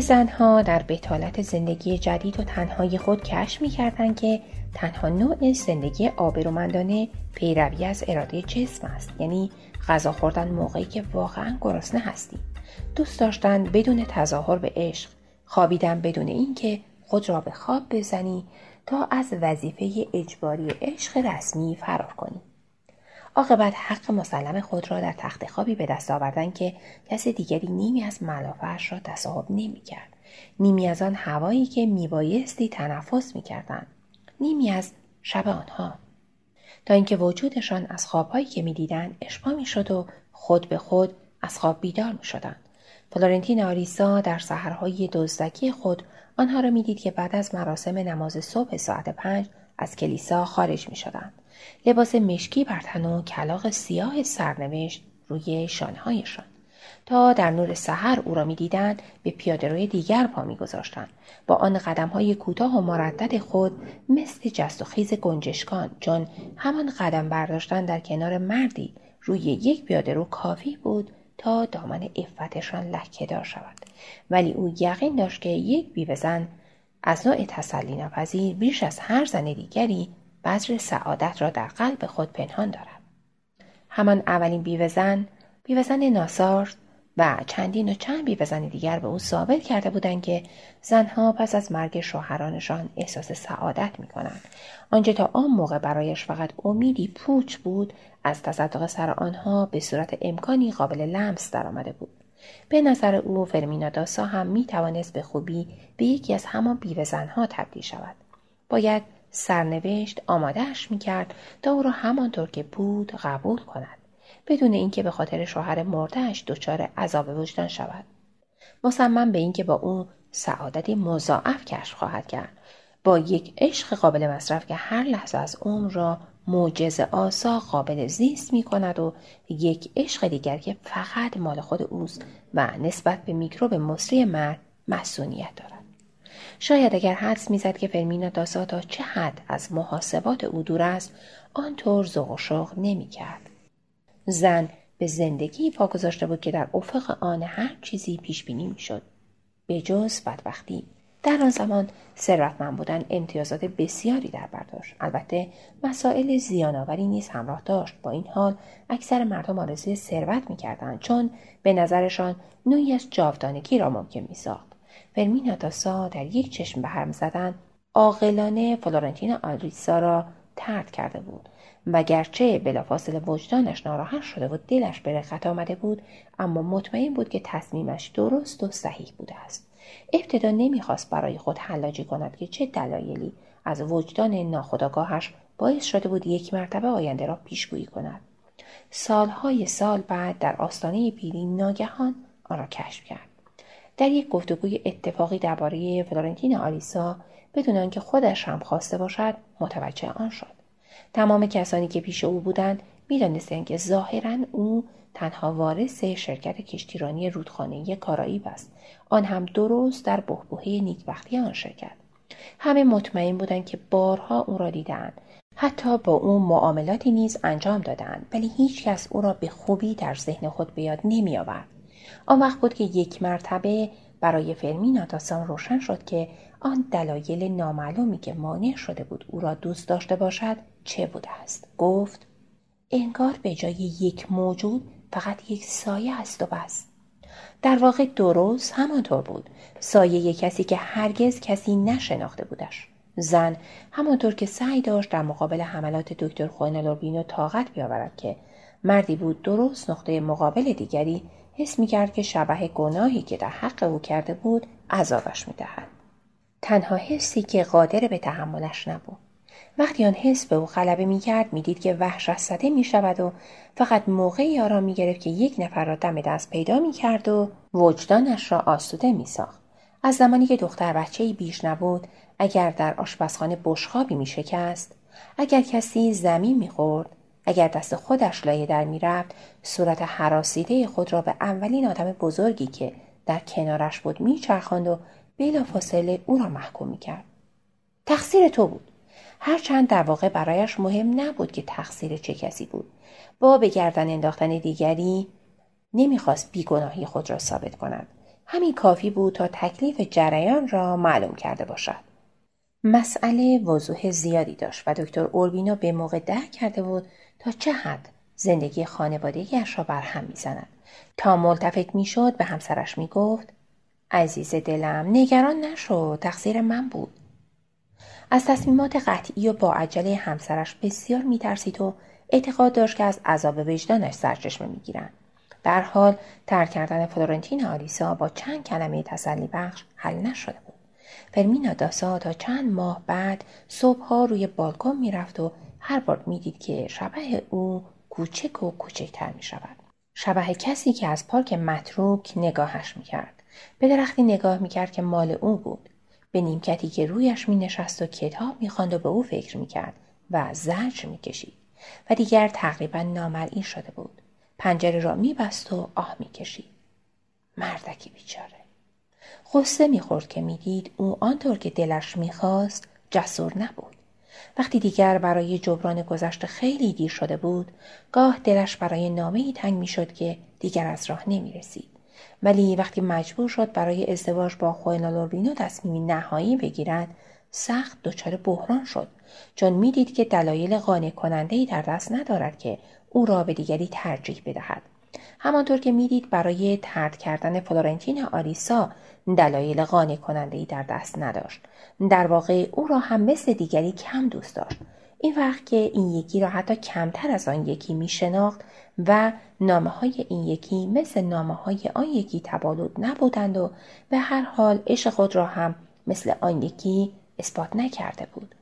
زنها در بتالت زندگی جدید و تنهایی خود کشف می‌کردند که تنها نوع زندگی آبرومندانه پیروی از اراده جسم است، یعنی غذا خوردن موقعی که واقعاً گرسنه هستی، دوست داشتن بدون تظاهر به عشق، خوابیدن بدون اینکه خود را به خواب بزنی تا از وظیفه اجباری عشق رسمی فرار کنی. عاقبت حق مسلم خود را در تخت خوابی به دست آوردن که کس دیگری نیمی از ملافه‌اش را تصاحب نمی‌کرد، نیمی از آن هوایی که میبایستی تنفس می‌کردند، نیمی از شب آنها، تا اینکه وجودشان از خوابهایی که می‌دیدند اشباع می‌شد و خود به خود از خواب بیدار می‌شدند. فلورنتینو آریزا در سحرهای دزدکی خود آنها را می‌دید که بعد از مراسم نماز صبح ساعت 5 از کلیسا خارج می‌شدند. لباس مشکی بر تن و کلاغ سیاه سرنوشت روی شانه‌هایشان، تا در نور سحر او را می‌دیدند به پیاده‌روی دیگر پا می‌گذاشتند، با آن قدم‌های کوتاه و مردد خود مثل جست و خیز گنجشکان، چون همان قدم برداشتن در کنار مردی روی یک پیاده‌رو کافی بود تا دامن عفتشان لکه‌دار شود. ولی او یقین داشت که یک بیوه‌زن از نوع تسلیناپذیر بیش از هر زن دیگری بذر سعادت را در قلب خود پنهان دارد. همان اولین بیوه‌زن ناساز و چند بیوه‌زن دیگر به او ثابت کرده بودند که زنها پس از مرگ شوهرانشان احساس سعادت می‌کنند. آنچه تا آن موقع برایش فقط امیدی پوچ بود، از تصدق سر آنها به صورت امکانی قابل لمس درآمده بود. به نظر او فرمینا داسا هم می‌توانست به خوبی به یکی از همان بیوه‌زن‌ها تبدیل شود. باید سرنوشت آمادهش میکرد تا او را همانطور که بود قبول کند، بدون اینکه به خاطر شوهر مردهش دچار عذاب وجدان شود. مصمم به اینکه با او سعادتی مضاعف کشف خواهد کرد، با یک عشق قابل مصرف که هر لحظه از عمر را معجزه آسا قابل زیست میکند، و یک عشق دیگر که فقط مال خود اوست و نسبت به میکروب مصری مرد مسئولیت دارد. شاید اگر حدس می‌زد که فرمینا داسا تا چه حد از محاسبات او دور است، آنطور ذوق و شوق نمی‌کرد. زن به زندگی پا گذاشته بود که در افق آن هر چیزی پیش‌بینی می‌شد، به جز بدبختی. در آن زمان ثروتمند بودن امتیازات بسیاری در بر داشت. البته مسائل زیان‌آوری نیز همراه داشت. با این حال اکثر مردم آرزوی ثروت می‌کردند، چون به نظرشان نوعی از جاودانگی را ممکن می‌ساخت. فرمینا داسا در یک چشم به هم زدن عاقلانه فلورنتینو آریزا را طرد کرده بود و گرچه بلافاصله وجدانش ناراحت شده و دلش به رقت آمده بود، اما مطمئن بود که تصمیمش درست و صحیح بوده است. ابتدا نمیخواست برای خود حلاجی کند که چه دلایلی از وجدان ناخودآگاهش باعث شده بود یک مرتبه آینده را پیشگویی کند. سالهای سال بعد در آستانه پیری ناگهان آن را کشف کرد. در یک گفتگوی اتفاقی درباره فلورنتینو آریزا، بدون آنکه خودش هم خواسته باشد، متوجه آن شد. تمام کسانی که پیش او بودند می‌دانستند که ظاهراً او تنها وارث شرکت کشتیرانی رودخانه‌ای کارائیب است، آن هم درست در بحبوحه نیکبختی آن شرکت. همه مطمئن بودند که بارها او را دیدند، حتی با او معاملاتی نیز انجام دادند، ولی هیچ کس او را به خوبی در ذهن خود به یاد نمی‌آورد. آن وقت بود که یک مرتبه برای فرمینا داسا روشن شد که آن دلایل نامعلومی که مانع شده بود او را دوست داشته باشد چه بوده است. گفت: انگار به جای یک موجود فقط یک سایه است و بس. در واقع درست همانطور بود، سایه کسی که هرگز کسی نشناخته بودش. زن همانطور که سعی داشت در مقابل حملات دکتر خوئنال اوربینو طاقت بیاورد، که مردی بود درست نقطه مقابل دیگری، حس می‌کرد که شبح گناهی که در حق او کرده بود عذابش می‌دهد. تنها حسی که قادر به تحملش نبود. وقتی آن حس به او غلبه می‌کرد، می‌دید که وحش رسیده می‌شود و فقط موقعی آرام می‌گرفت که یک نفر را دم دست پیدا می‌کرد و وجدانش را آسوده می‌ساخت. از زمانی که دختر بچه‌ای بیش نبود، اگر در آشپزخانه بشقابی می‌شکست، اگر کسی زمین می‌خورد، اگر دست خودش لایه در می‌رفت، صورت هراسیده خود را به اولین آدم بزرگی که در کنارش بود می‌چرخاند و بلافاصله او را محکوم می‌کرد. تقصیر تو بود. هرچند در واقع برایش مهم نبود که تقصیر چه کسی بود. با به گردن انداختن دیگری نمیخواست بیگناهی خود را ثابت کند. همین کافی بود تا تکلیف جریان را معلوم کرده باشد. مسئله وضوح زیادی داشت و دکتر اوربینو به موقع درک کرده بود تا چه حد زندگی خانوادگیش را برهم میزند. تا ملتفت میشد به همسرش میگفت: عزیز دلم، نگران نشو، تقصیر من بود. از تصمیمات قطعی و با عجله همسرش بسیار می‌ترسید و اعتقاد داشت که از عذاب وجدانش سرچشمه می‌گیرند. در حال ترک کردن فلورنتین آریسا با چند کلمه تسلی بخش حل نشده بود. فرمینا داسا تا چند ماه بعد صبح‌ها روی بالکن می‌رفت و هر بار می‌دید که شبح او کوچک و کوچکتر می‌شود. شبح کسی که از پارک متروک نگاهش می‌کرد. به درختی نگاه می‌کرد که مال او بود. به نیمکتی که رویش می نشست و کتاب می خواند و به او فکر می کرد و زجر می کشید و دیگر تقریبا نامرئی شده بود. پنجره را می بست و آه می کشید. مردکی بیچاره. غصه می خورد که می دید او آنطور که دلش می خواست جسور نبود. وقتی دیگر برای جبران گذشته خیلی دیر شده بود، گاه دلش برای نامه‌ای تنگ می شد که دیگر از راه نمی رسید. ولی وقتی مجبور شد برای ازدواج با خوئنال اوربینو تصمیمی نهایی بگیرد، سخت دچار بحران شد، چون میدید که دلایل قانع کننده‌ای در دست ندارد که او را به دیگری ترجیح بدهد. همانطور که میدید برای ترد کردن فلورنتین آریسا دلایل قانع کننده‌ای در دست نداشت. در واقع او را هم مثل دیگری کم دوست داشت. این وقت که این یکی را حتی کمتر از آن یکی می شناخت و نامه‌های این یکی مثل نامه‌های آن یکی تبالود نبودند و به هر حال عشق خود را هم مثل آن یکی اثبات نکرده بود.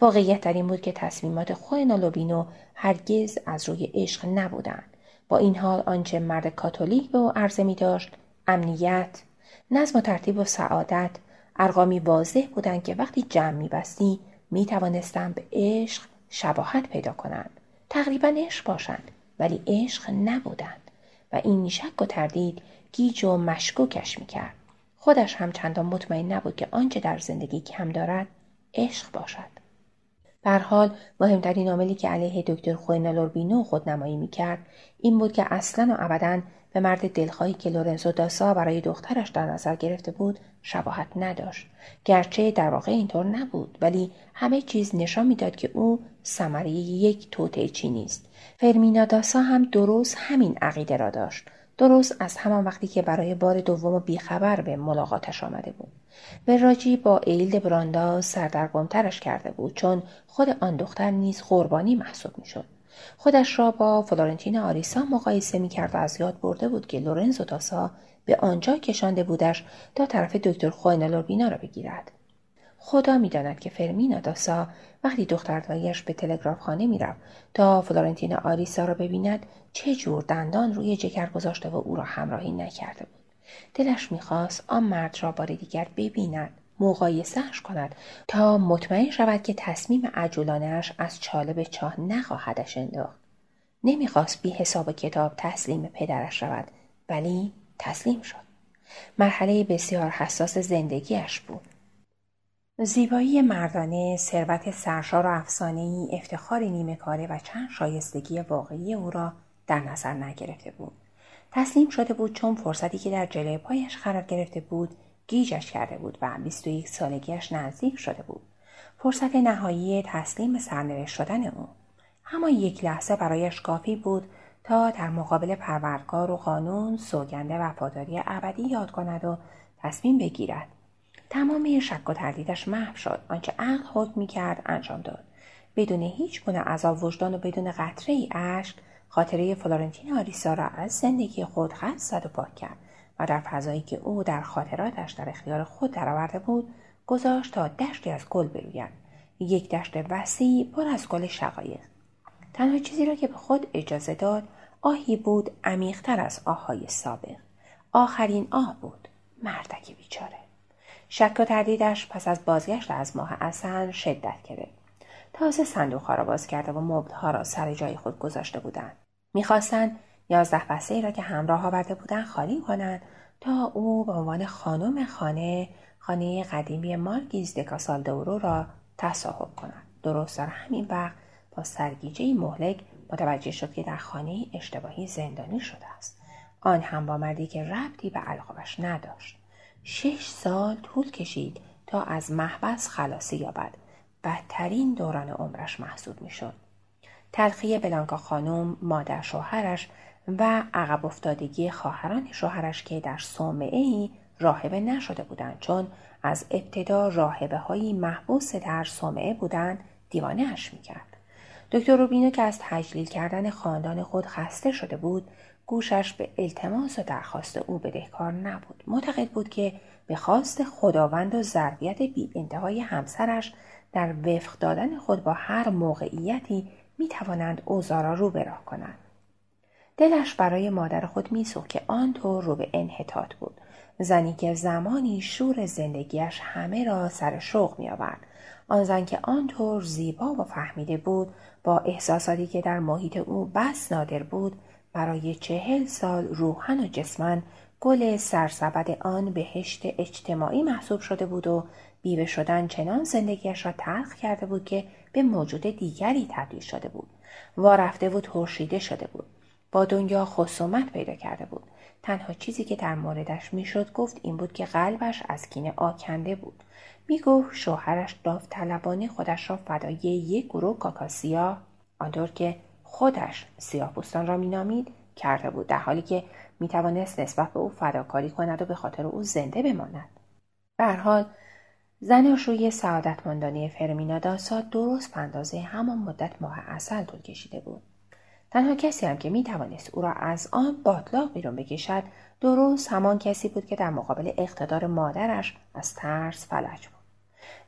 واقعیت در این بود که تصمیمات خوئنال اوربینو هرگز از روی عشق نبودند. با این حال آنچه مرد کاتولیک به او عرضه می‌داشت، امنیت، نظم و ترتیب و سعادت، ارقامی واضح بودند که وقتی جمع می‌بستی می توانستند به عشق شباهت پیدا کنند، تقریبا عشق باشند، ولی عشق نبودند و این شک و تردید گیج و مشکوکش می کرد. خودش هم چندان مطمئن نبود که آنچه در زندگی کم دارد عشق باشد. به هر حال مهمترین عاملی که علیه دکتر خوئنال اوربینو خودنمایی می کرد این بود که اصلا و ابدا به مرد دلخواهی که لورنزو داسا برای دخترش در نظر گرفته بود شباهت نداشت. گرچه در واقع اینطور نبود، ولی همه چیز نشان میداد که او ثمره یک توطئه چینی است. فرمینا داسا هم درست همین عقیده را داشت. درست از همان وقتی که برای بار دوم بیخبر به ملاقاتش آمده بود. به راجی با هیلدبراندا سردرگمترش کرده بود، چون خود آن دختر نیز قربانی محسوب میشد. خودش را با فلورنتین آریسا مقایسه می‌کرد و از یاد برده بود که لورنزو داسا به آنجا کشانده بودش تا طرف دکتر خوئنال اوربینو را بگیرد. خدا می‌داند که فرمینا داسا وقتی دختردایش به تلگرافخانه می‌رفت تا فلورنتین آریسا را ببیند، چه جور دندان روی جگر گذاشته و او را همراهی نکرده بود. دلش می‌خواست آن مرد را بار دیگر ببیند، مقایسه‌اش کند تا مطمئن شود که تصمیم عجولانه‌اش از چاله به چاه نخواهدش انداخت. نمی‌خواست بی حساب کتاب تسلیم پدرش شود، ولی تسلیم شد. مرحله بسیار حساس زندگیش بود. زیبایی مردانه، ثروت سرشار و افسانه‌ای، افتخار نیمه کاره و چند شایستگی واقعی او را در نظر نگرفته بود. تسلیم شده بود، چون فرصتی که در جلوی پایش قرار گرفته بود گیجش کرده بود و 21 سالگیش نزدیک شده بود. فرصت نهایی تسلیم سرنوشت شدن او. اما یک لحظه برایش کافی بود تا در مقابل پروردگار و قانون سوگند وفاداری ابدی یاد کند و تصمیم بگیرد. تمام شک و تردیدش محو شد. آنچه عقل حکم می‌کرد انجام داد. بدون هیچ گونه عذاب وجدان و بدون قطره‌ای اشک، خاطره فلورنتین آریسا را از زندگی خود خط زد و پاک کرد و در فضایی که او در خاطراتش در اختیار خود درآورده بود گذاشت تا دشتی از گل برویند، یک دشت وسیع پر از گل شقایق. تنها چیزی را که به خود اجازه داد آهی بود عمیق‌تر از آه‌های سابق. آخرین آه بود، مردک بیچاره. شک و تردیدش پس از بازگشت از ماه عسل شدت کرد. تازه صندوق‌ها را باز کرده و مبل‌ها را سر جای خود گذاشته بودند. می‌خواستند 11 بسته‌ای را که همراه آورده بودند خالی کنند تا او به عنوان خانم خانه قدیمی مارکیز دکاسالدورو را تصاحب کند. درست در همین وقت با سرگیجه‌ای مهلک متوجه شد که در خانه اشتباهی زندانی شده است. آن هم با مردی که ربطی به القابش نداشت. 6 سال طول کشید تا از محبس خلاصی یابد. بدترین دوران عمرش محسوب میشد. تلخی بلانکا خانم، مادر شوهرش و عقب افتادگی خواهران شوهرش که در صومعه‌ای راهبه نشده بودند، چون از ابتدا راهبه‌های محبوس در صومعه بودند، دیوانه‌اش می‌کرد. دکتر روبینو که از تجلیل کردن خاندان خود خسته شده بود، گوشش به التماس و درخواست او بدهکار نبود. معتقد بود که به خواست خداوند و ظرفیت بی انتهای همسرش در وفق دادن خود با هر موقعیتی می توانند اوضاع را رو به راه کنند. دلش برای مادر خود میسوخت که آنطور رو به انحطاط بود. زنی که زمانی شور زندگیش همه را سر شوق می آورد. آن زن که آنطور زیبا و فهمیده بود، با احساساتی که در محیط او بس نادر بود، برای 40 سال روحن و جسمن گل سرسبد آن بهشت اجتماعی محسوب شده بود و بیوه شدن چنان زندگیش را تلخ کرده بود که به موجود دیگری تبدیل شده بود. وارفته و ترشیده شده بود. با دنیا خصومت پیدا کرده بود. تنها چیزی که در موردش میشد گفت این بود که قلبش از کینه آکنده بود. میگفت شوهرش داوطلبانه خودش را فدای یک گروه کاکاسیا، آنطور که خودش سیاه‌پوستان را مینامید، کرده بود، در حالی که میتوانست نسبت به او فداکاری کند و به خاطر او زنده بماند. به هر حال زن آشوی سعادتمندانه فرمینا داسا درست به اندازه همان مدت ماه عسل طول کشیده بود. تنها کسی هم که میتوانست او را از آن باطلاق بیرون بکشد، درست همان کسی بود که در مقابل اقتدار مادرش از ترس فلج بود.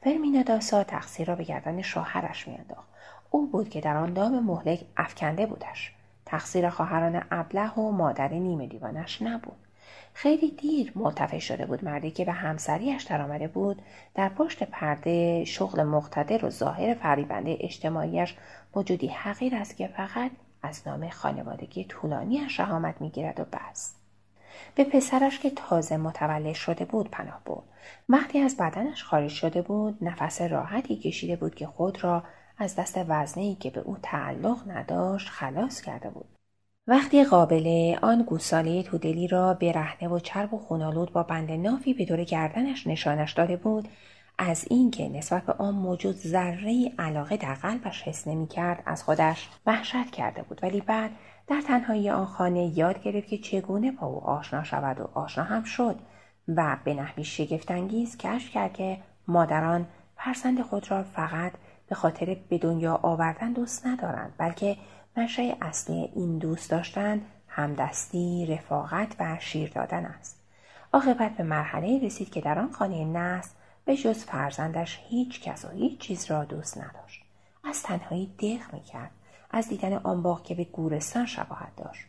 فرمینا داسا تقصیر را به گردن شوهرش میانداخت. او بود که در آن دام مهلک افکنده بودش. تقصیر خواهران ابله و مادر نیمه دیوانش نبود. خیلی دیر مرتفع شده بود مردی که به همسریش در آمده بود، در پشت پرده شغل مقتدر و ظاهر فریبنده اجتماعیش موجودی حقیر است که فقط از نام خانوادگی طولانیش شهامت می‌گیرد و بس. به پسرش که تازه متولد شده بود پناه برد. وقتی از بدنش خارج شده بود، نفس راحتی کشیده بود که خود را از دست وزنه‌ای که به او تعلق نداشت خلاص کرده بود. وقتی قابله آن گوساله تودلی را برهنه و چرب و خونالود با بند نافی به دور گردنش نشانش داده بود، از اینکه نسبت به آن موجود ذره‌ای علاقه در قلبش حس نمی‌کرد، از خودش وحشت کرده بود. ولی بعد در تنهایی آن خانه یاد گرفت که چگونه با او آشنا شود و آشنا هم شد و به نحوی شگفت‌انگیز کشف کرد که مادران فرزند خود را فقط به خاطر به دنیا آوردن دوست ندارند، بلکه منشأ اصلی این دوست داشتن همدستی، رفاقت و شیر دادن است. عاقبت به مرحله رسید که در آن خانه نسل به جز فرزندش هیچ کس و هیچ چیز را دوست نداشت. از تنهایی دق میکرد، از دیدن آن باغ که به گورستان شباهت داشت.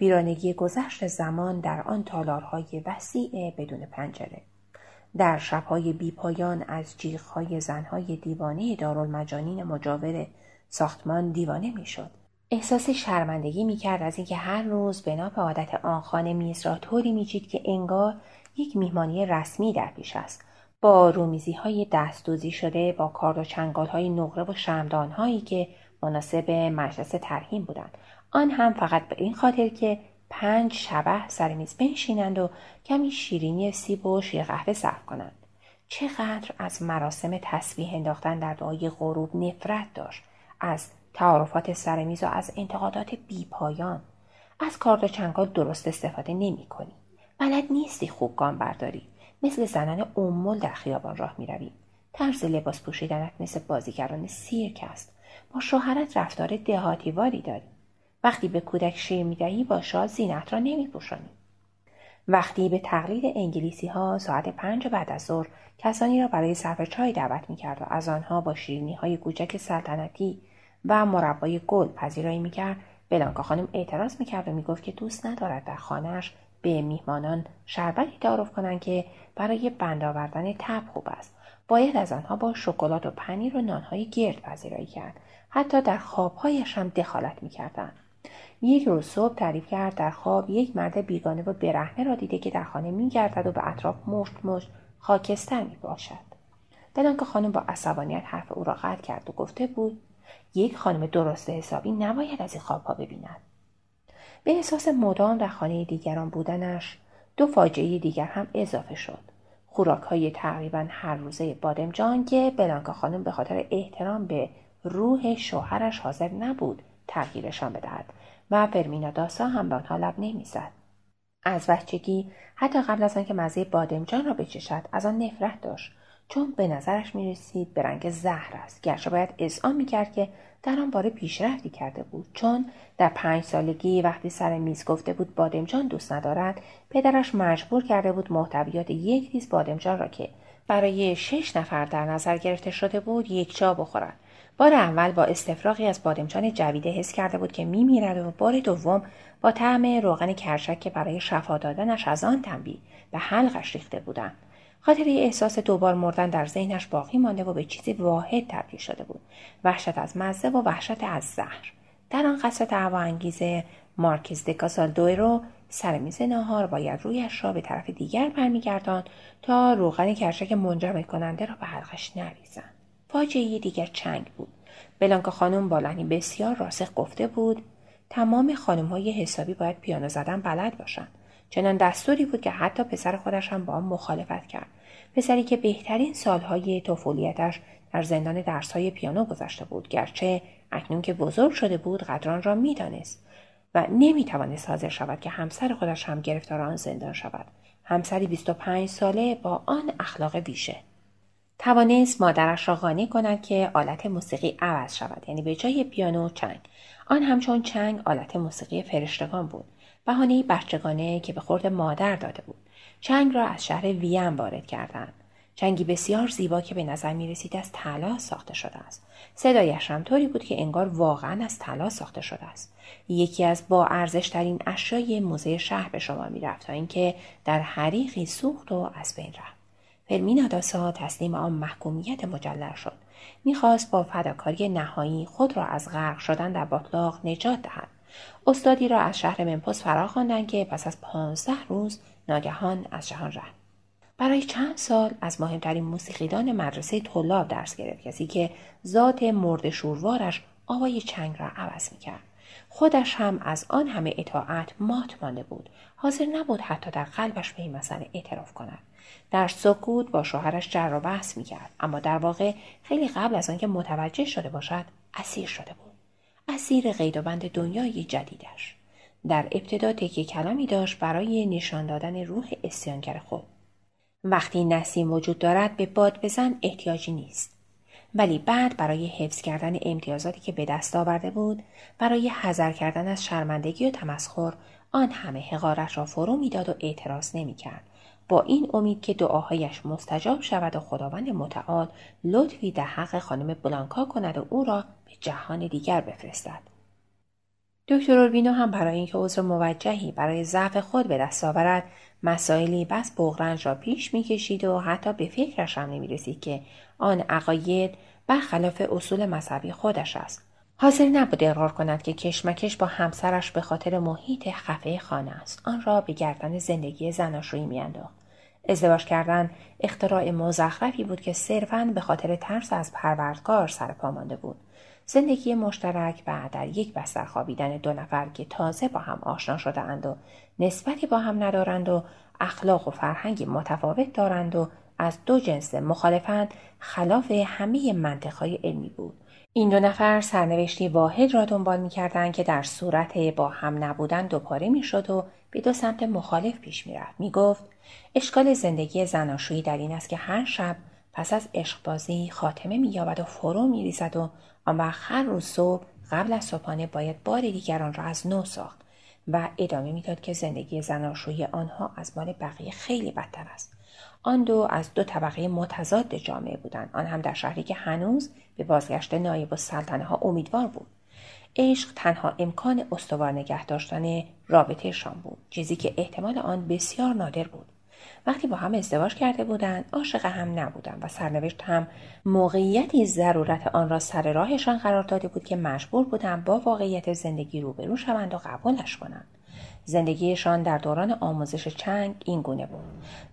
ویرانگی گذشت زمان در آن تالارهای وسیع بدون پنجره. در شبهای بیپایان از جیغ‌های زنهای دیوانه دارالمجانین مجاور ساختمان دیوانه میشد. احساس شرمندگی میکرد از اینکه هر روز بنا به عادت آن خانه میز را طوری میچید که انگار یک میهمانی رسمی در پیش است، با رومیزی‌های دست‌دوزی شده، با کارد و چنگال‌های نقره و شمعدان‌هایی که مناسب مجلس ترحیم بودند، آن هم فقط به این خاطر که 5 شبح سر میز بنشینند و کمی شیرینی سیب و شیر قهوه صرف کنند. چقدر از مراسم تسبیح انداختن در دعای غروب نفرت داشت، از تعارفات سر میز و از انتقادات بیپایان. از کارد و چنگال درست استفاده نمی‌کنی. بلد نیستی خوب گام برداری. مثل زنان امول در خیابان راه می‌روی. طرز لباس پوشیدنت مثل بازیگران سیرک است. با شوهرت رفتار دهاتیواری داری. وقتی به کودک شیر می‌دهی با شال زینت را نمی‌پوشانی. وقتی به تقلید انگلیسی ها ساعت 5 بعد از ظهر کسانی را برای صرف چای دعوت می کرد و از آنها با شیرینی های گوجک سلطنتی و مربای گل پذیرایی می کرد، بلانکا خانم اعتراض می کرد و می گفت که دوست ندارد در خانهش به میهمانان شربتی تعارف کنند که برای بند آوردن تب خوب است. باید از آنها با شکلات و پنیر و نانهای گرد پذیرایی کرد. حتی در خوابهایش هم دخالت می کردند. یک روز صبح تعریف کرد در خواب یک مرد بیگانه و برهنه را دیده که در خانه می گردد و به اطراف مشت مشت خاکستر می باشد. بلانکا خانم با عصبانیت حرف او را قطع کرد و گفته بود یک خانم درست حسابی نباید از این خوابها ببیند. به احساس مدام در خانه دیگران بودنش، 2 فاجعه دیگر هم اضافه شد. خوراک‌های تقریباً هر روزه بادمجان که بلانکا خانم به خاطر احترام به روح شوهرش حاضر نبود تغییرشان بدهد و فرمینا داسا هم به آنها لب نمی‌زد. از بچگی حتی قبل از آنکه مزه بادمجان را بچشد از آن نفرت داشت، چون به نظرش می‌رسید به رنگ زهر است. گرچه باید اذعان می‌کرد که در آن باره پیشرفتی کرده بود، چون در 5 سالگی وقتی سر میز گفته بود بادمجان دوست ندارد، پدرش مجبور کرده بود محتویات یک لیز بادمجان را که برای 6 نفر در نظر گرفته شده بود یکجا بخورد. بار اول با استفراغی از بادمجان جویده حس کرده بود که می‌میرد و بار دوم با طعم روغن کرشک که برای شفا دادنش از آن تنبیه به حلقش ریخته بودند. خاطره احساس 2 بار مردن در ذهنش باقی مانده و به چیزی واحد تبدیل شده بود. وحشت از مزه و وحشت از زهر. در آن قصه تهوانگیز مارکیز د کاسالدویرو سر میز ناهار باید رویش را به طرف دیگر برمیگرداند تا روغن کرشک منجمد کننده را به حلقش نریزند. فاجعه دیگر چنگ بود. بلانکا خانم با لحنی بسیار راسخ گفته بود تمام خانم‌های حسابی باید پیانو زدن بلد باشند. چنان دستوری بود که حتی پسر خودش هم با آن مخالفت کرد. پسری که بهترین سالهای طفولیتش در زندان درس‌های پیانو گذشته بود، گرچه اکنون که بزرگ شده بود قدران را می‌دانست و نمی‌توانست حاضر شود که همسر خودش هم گرفتار آن زندان شود. همسری 25 ساله با آن اخلاق ویژه. توانست مادرش را قانع کند که آلت موسیقی عوض شود، یعنی به جای پیانو چنگ. آن همچون چنگ آلت موسیقی فرشتگان بود، بهانه‌ای بچگانه که به خورد مادر داده بود. چنگ را از شهر وین وارد کردند. چنگی بسیار زیبا که به نظر می‌رسید از طلا ساخته شده است. صدایش هم طوری بود که انگار واقعاً از طلا ساخته شده است. یکی از با ارزش‌ترین اشیای موزه شهر به شما می‌رفت تا اینکه در حریقی سوخت و از بین رفت. فرمینا داسا تسلیم آن محکومیت مجلل شد. می‌خواست با فداکاری نهایی خود را از غرق شدن در باتلاق نجات دهد. استادی را از شهر ممپوس فرا خواندند که پس از 15 روز ناگهان از جهان رفت. برای چند سال از مهمترین موسیقیدان مدرسه طلاب درس گرفت، کسی که ذات مرد شوروارش آوای چنگ را عوض می‌کرد. خودش هم از آن همه اطاعت مات مانده بود. حاضر نبود حتی در قلبش به این مسئله اعتراف کند. در سکوت با شوهرش جر و بحث می‌کرد، اما در واقع خیلی قبل از آنکه متوجه شده باشد اسیر شده بود. اسیر قید و بند دنیای جدیدش. در ابتدا تکیه کلامی داشت برای نشان دادن روح عصیانگر خود. وقتی نسیم وجود دارد به باد بزن احتیاجی نیست. ولی بعد برای حفظ کردن امتیازاتی که به دست آورده بود، برای حذر کردن از شرمندگی و تمسخر، آن همه حقارت را فرو می‌داد و اعتراض نمی‌کرد، با این امید که دعاهایش مستجاب شود و خداوند متعال لطفی در حق خانم بلانکا کند و او را به جهان دیگر بفرستد. دکتر اوربینو هم برای اینکه عذر موجهی برای ضعف خود به دست آورد، مسائلی بس بغرنج را پیش می‌کشید و حتی به فکرش هم نمی‌رسید که آن عقاید برخلاف اصول مذهبی خودش است. حاضر نبود اقرار کند که کشمکش با همسرش به خاطر محیط خفه خانه است. آن را به گردن زندگی زناش روی می‌انداخت. ازدواج کردن اختراع مزخرفی بود که صرفاً به خاطر ترس از پروردگار سرپا مانده بود. زندگی مشترک و در یک بستر خوابیدن 2 نفر که تازه با هم آشنا شده‌اند و نسبتی با هم ندارند و اخلاق و فرهنگی متفاوت دارند و از 2 جنس مخالفند، خلاف همه منطق‌های علمی بود. این 2 نفر سرنوشتی واحد را دنبال می‌کردند که در صورت با هم نبودن دوپاره می‌شد و به 2 سمت مخالف پیش می‌رفت. می‌گفت اشکال زندگی زناشویی در این است که هر شب پس از عشقبازی خاتمه می‌یابد و فرو می‌ریزد و آن وقت هر روز صبح قبل از صبحانه باید بار دیگران را از نو ساخت و ادامه میداد که زندگی زناشویی آنها از مال بقیه خیلی بدتر است. آن دو از دو طبقه متضاد جامعه بودند، آن هم در شهری که هنوز به بازگشت نایب السلطنه ها امیدوار بود. عشق تنها امکان استوار نگه داشتن رابطه‌شان بود، چیزی که احتمال آن بسیار نادر بود. وقتی با هم ازدواج کرده بودند، عاشق هم نبودند و سرنوشت هم موقعیتی ضرورت آن را سر راهشان قرار داده بود که مجبور بودند با واقعیت زندگی روبرو شوند و قبولش کنند. زندگیشان در دوران آموزش چنگ این گونه بود.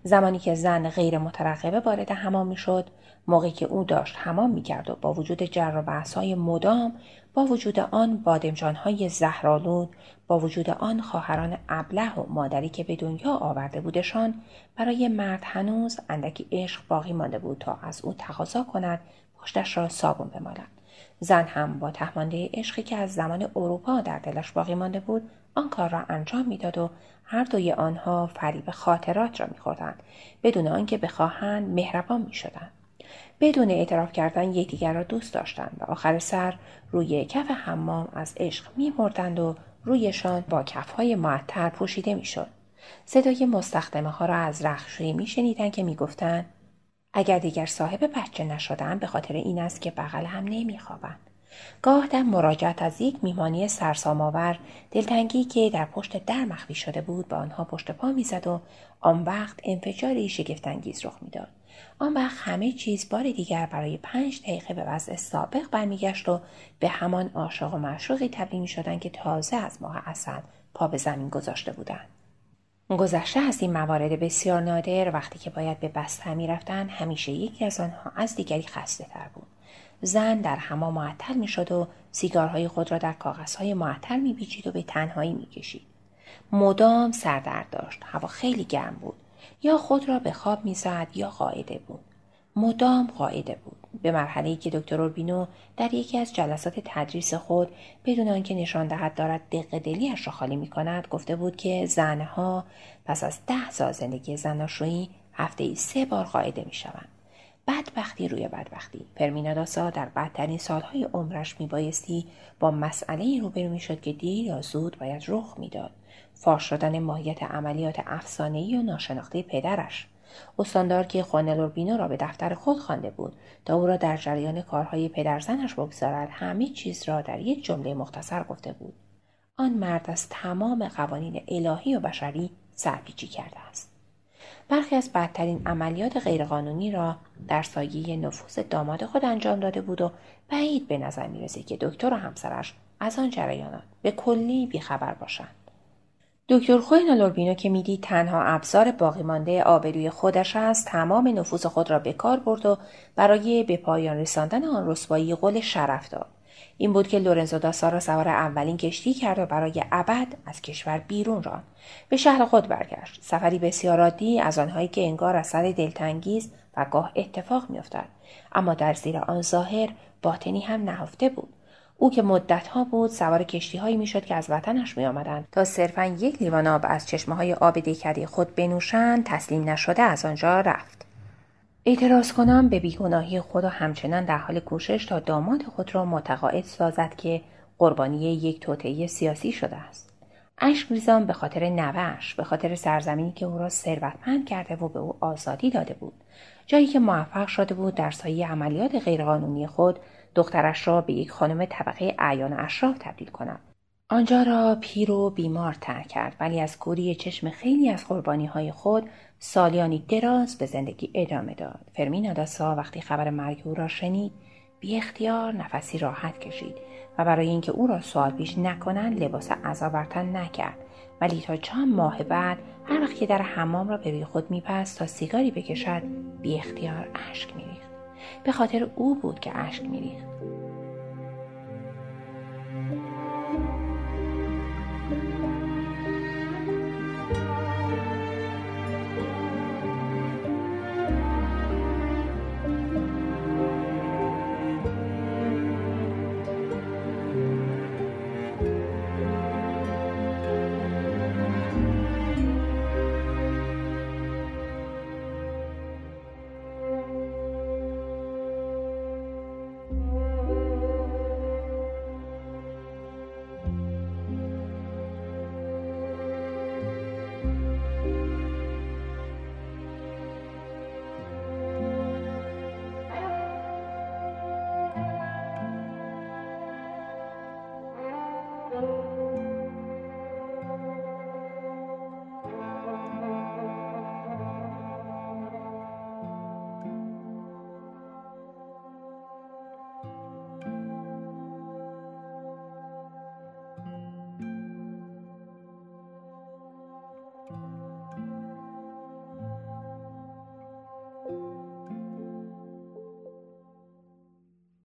زمانی که زن غیر مترقبه وارد حمام می‌شد، موقعی که او داشت حمام می‌کرد و با وجود جر و بحث‌های مدام، با وجود آن بادمجان‌های زهرآلود، با وجود آن خواهران ابله و مادری که به دنیا آورده بودشان، برای مرد هنوز اندکی عشق باقی مانده بود تا از او تقاضا کند پشتش را صابون بمالد. زن هم با تهمانده عشقی که از زمان اروپا در دلش باقی مانده بود، آن کار را انجام میداد و هر دوی آنها فریب خاطرات را می‌خوردند، بدون آنکه بخواهند مهربان می‌شدند. بدون اعتراف کردن یکدیگر را دوست داشتند و آخر سر روی کف حمام از عشق می‌مردند و رویشان با کف‌های معطر پوشیده می‌شد. صدای مستخدمه‌ها را از رخشویی می‌شنیدند که می‌گفتند اگر دیگر صاحب بچه نشدم به خاطر این است که بغل هم نمی‌خوابند. گاه در مراجعت از یک میهمانی سرسام‌آور، دلتنگی که در پشت در مخفی شده بود به آنها پشت پا می‌زد و آن وقت انفجاری شگفت‌انگیز رخ می‌داد. آن وقت همه چیز بار دیگر برای 5 دقیقه به وضع سابق برمیگشت و به همان عاشق و معشوقی تبدیل می‌شدند که تازه از ماه عسل پا به زمین گذاشته بودند. گذشته از این موارد بسیار نادر، وقتی که باید به بستر می‌رفتند، همیشه یکی از آنها از دیگری خسته‌تر بود. زن در حمام معطل می‌شد و سیگارهای خود را در کاغذهای معطر می‌پیچید و به تنهایی می‌کشید. مدام سردرد داشت، هوا خیلی گرم بود. یا خود را به خواب می‌زد یا قاعده بود. مدام قاعده بود. به مرحله‌ای که دکتر اوربینو در یکی از جلسات تدریس خود بدون آنکه نشان دهد دارد دق دلی‌اش را خالی می‌کند، گفته بود که زنها پس از 10 سال زندگی زناشویی هفته‌ای 3 بار قاعده می‌شوند. بدبختی روی بدبختی. فرمینا داسا در بدترین سالهای عمرش میبایستی با مسئله روبرو میشد که دیر یا زود باید رخ میداد. فاش شدن ماهیت عملیات افسانه‌ای و ناشناخته پدرش. استاندار که خوانل اوربینو را به دفتر خود خوانده بود تا او را در جریان کارهای پدرزنش بگذارد، همه چیز را در یک جمله مختصر گفته بود. آن مرد از تمام قوانین الهی و بشری سرپیچی کرده است. برخی از بدترین عملیات غیرقانونی را در سایه نفوذ داماد خود انجام داده بود و بعید به نظر می‌رسید که دکتر و همسرش از آن جریانات به کلی بیخبر باشند. دکتر خوینال اوربینو که می‌دید تنها ابزار باقی مانده آبروی خودش است، تمام نفوذ خود را به کار برد و برای به پایان رساندن آن رسوایی قول شرف داد. این بود که لورنزو داسا را سوار اولین کشتی کرد و برای ابد از کشور بیرون راند. به شهر خود برگشت. سفری بسیار عادی، از آنهایی که انگار اثر دلتنگیز و گاه اتفاق می‌افتاد، اما در زیر آن ظاهر باطنی هم نهفته بود. او که مدت‌ها بود سوار کشتی‌هایی می‌شد که از وطنش می‌آمدند تا صرفاً یک لیوان آب از چشمه‌های آب دهکده خود بنوشند، تسلیم نشده از آنجا رفت. اعتراض کنم به بیگناهی خود و همچنان در حال کوشش تا داماد خود را متقاعد سازد که قربانی یک توطئه سیاسی شده است. اشک ریزان به خاطر نوه‌اش، به خاطر سرزمینی که او را ثروتمند کرده و به او آزادی داده بود. جایی که موفق شده بود در سایه عملیات غیرقانونی خود دخترش را به یک خانم طبقه اعیان اشراف تبدیل کند. آنجا را پیر و بیمار ترک کرد، ولی از کوری چشم خیلی از قربانی‌های خود سالیانی دراز به زندگی ادامه داد. فرمینا داسا وقتی خبر مرگ او را شنید، بی اختیار نفسی راحت کشید و برای اینکه او را سوال پیش نکنند لباس عزاورتن نکرد، ولی تا چند ماه بعد هر وقت که در حمام را به روی خود می‌بست تا سیگاری بکشد، بی اختیار اشک می‌ریخت. به خاطر او بود که اشک می‌ریخت.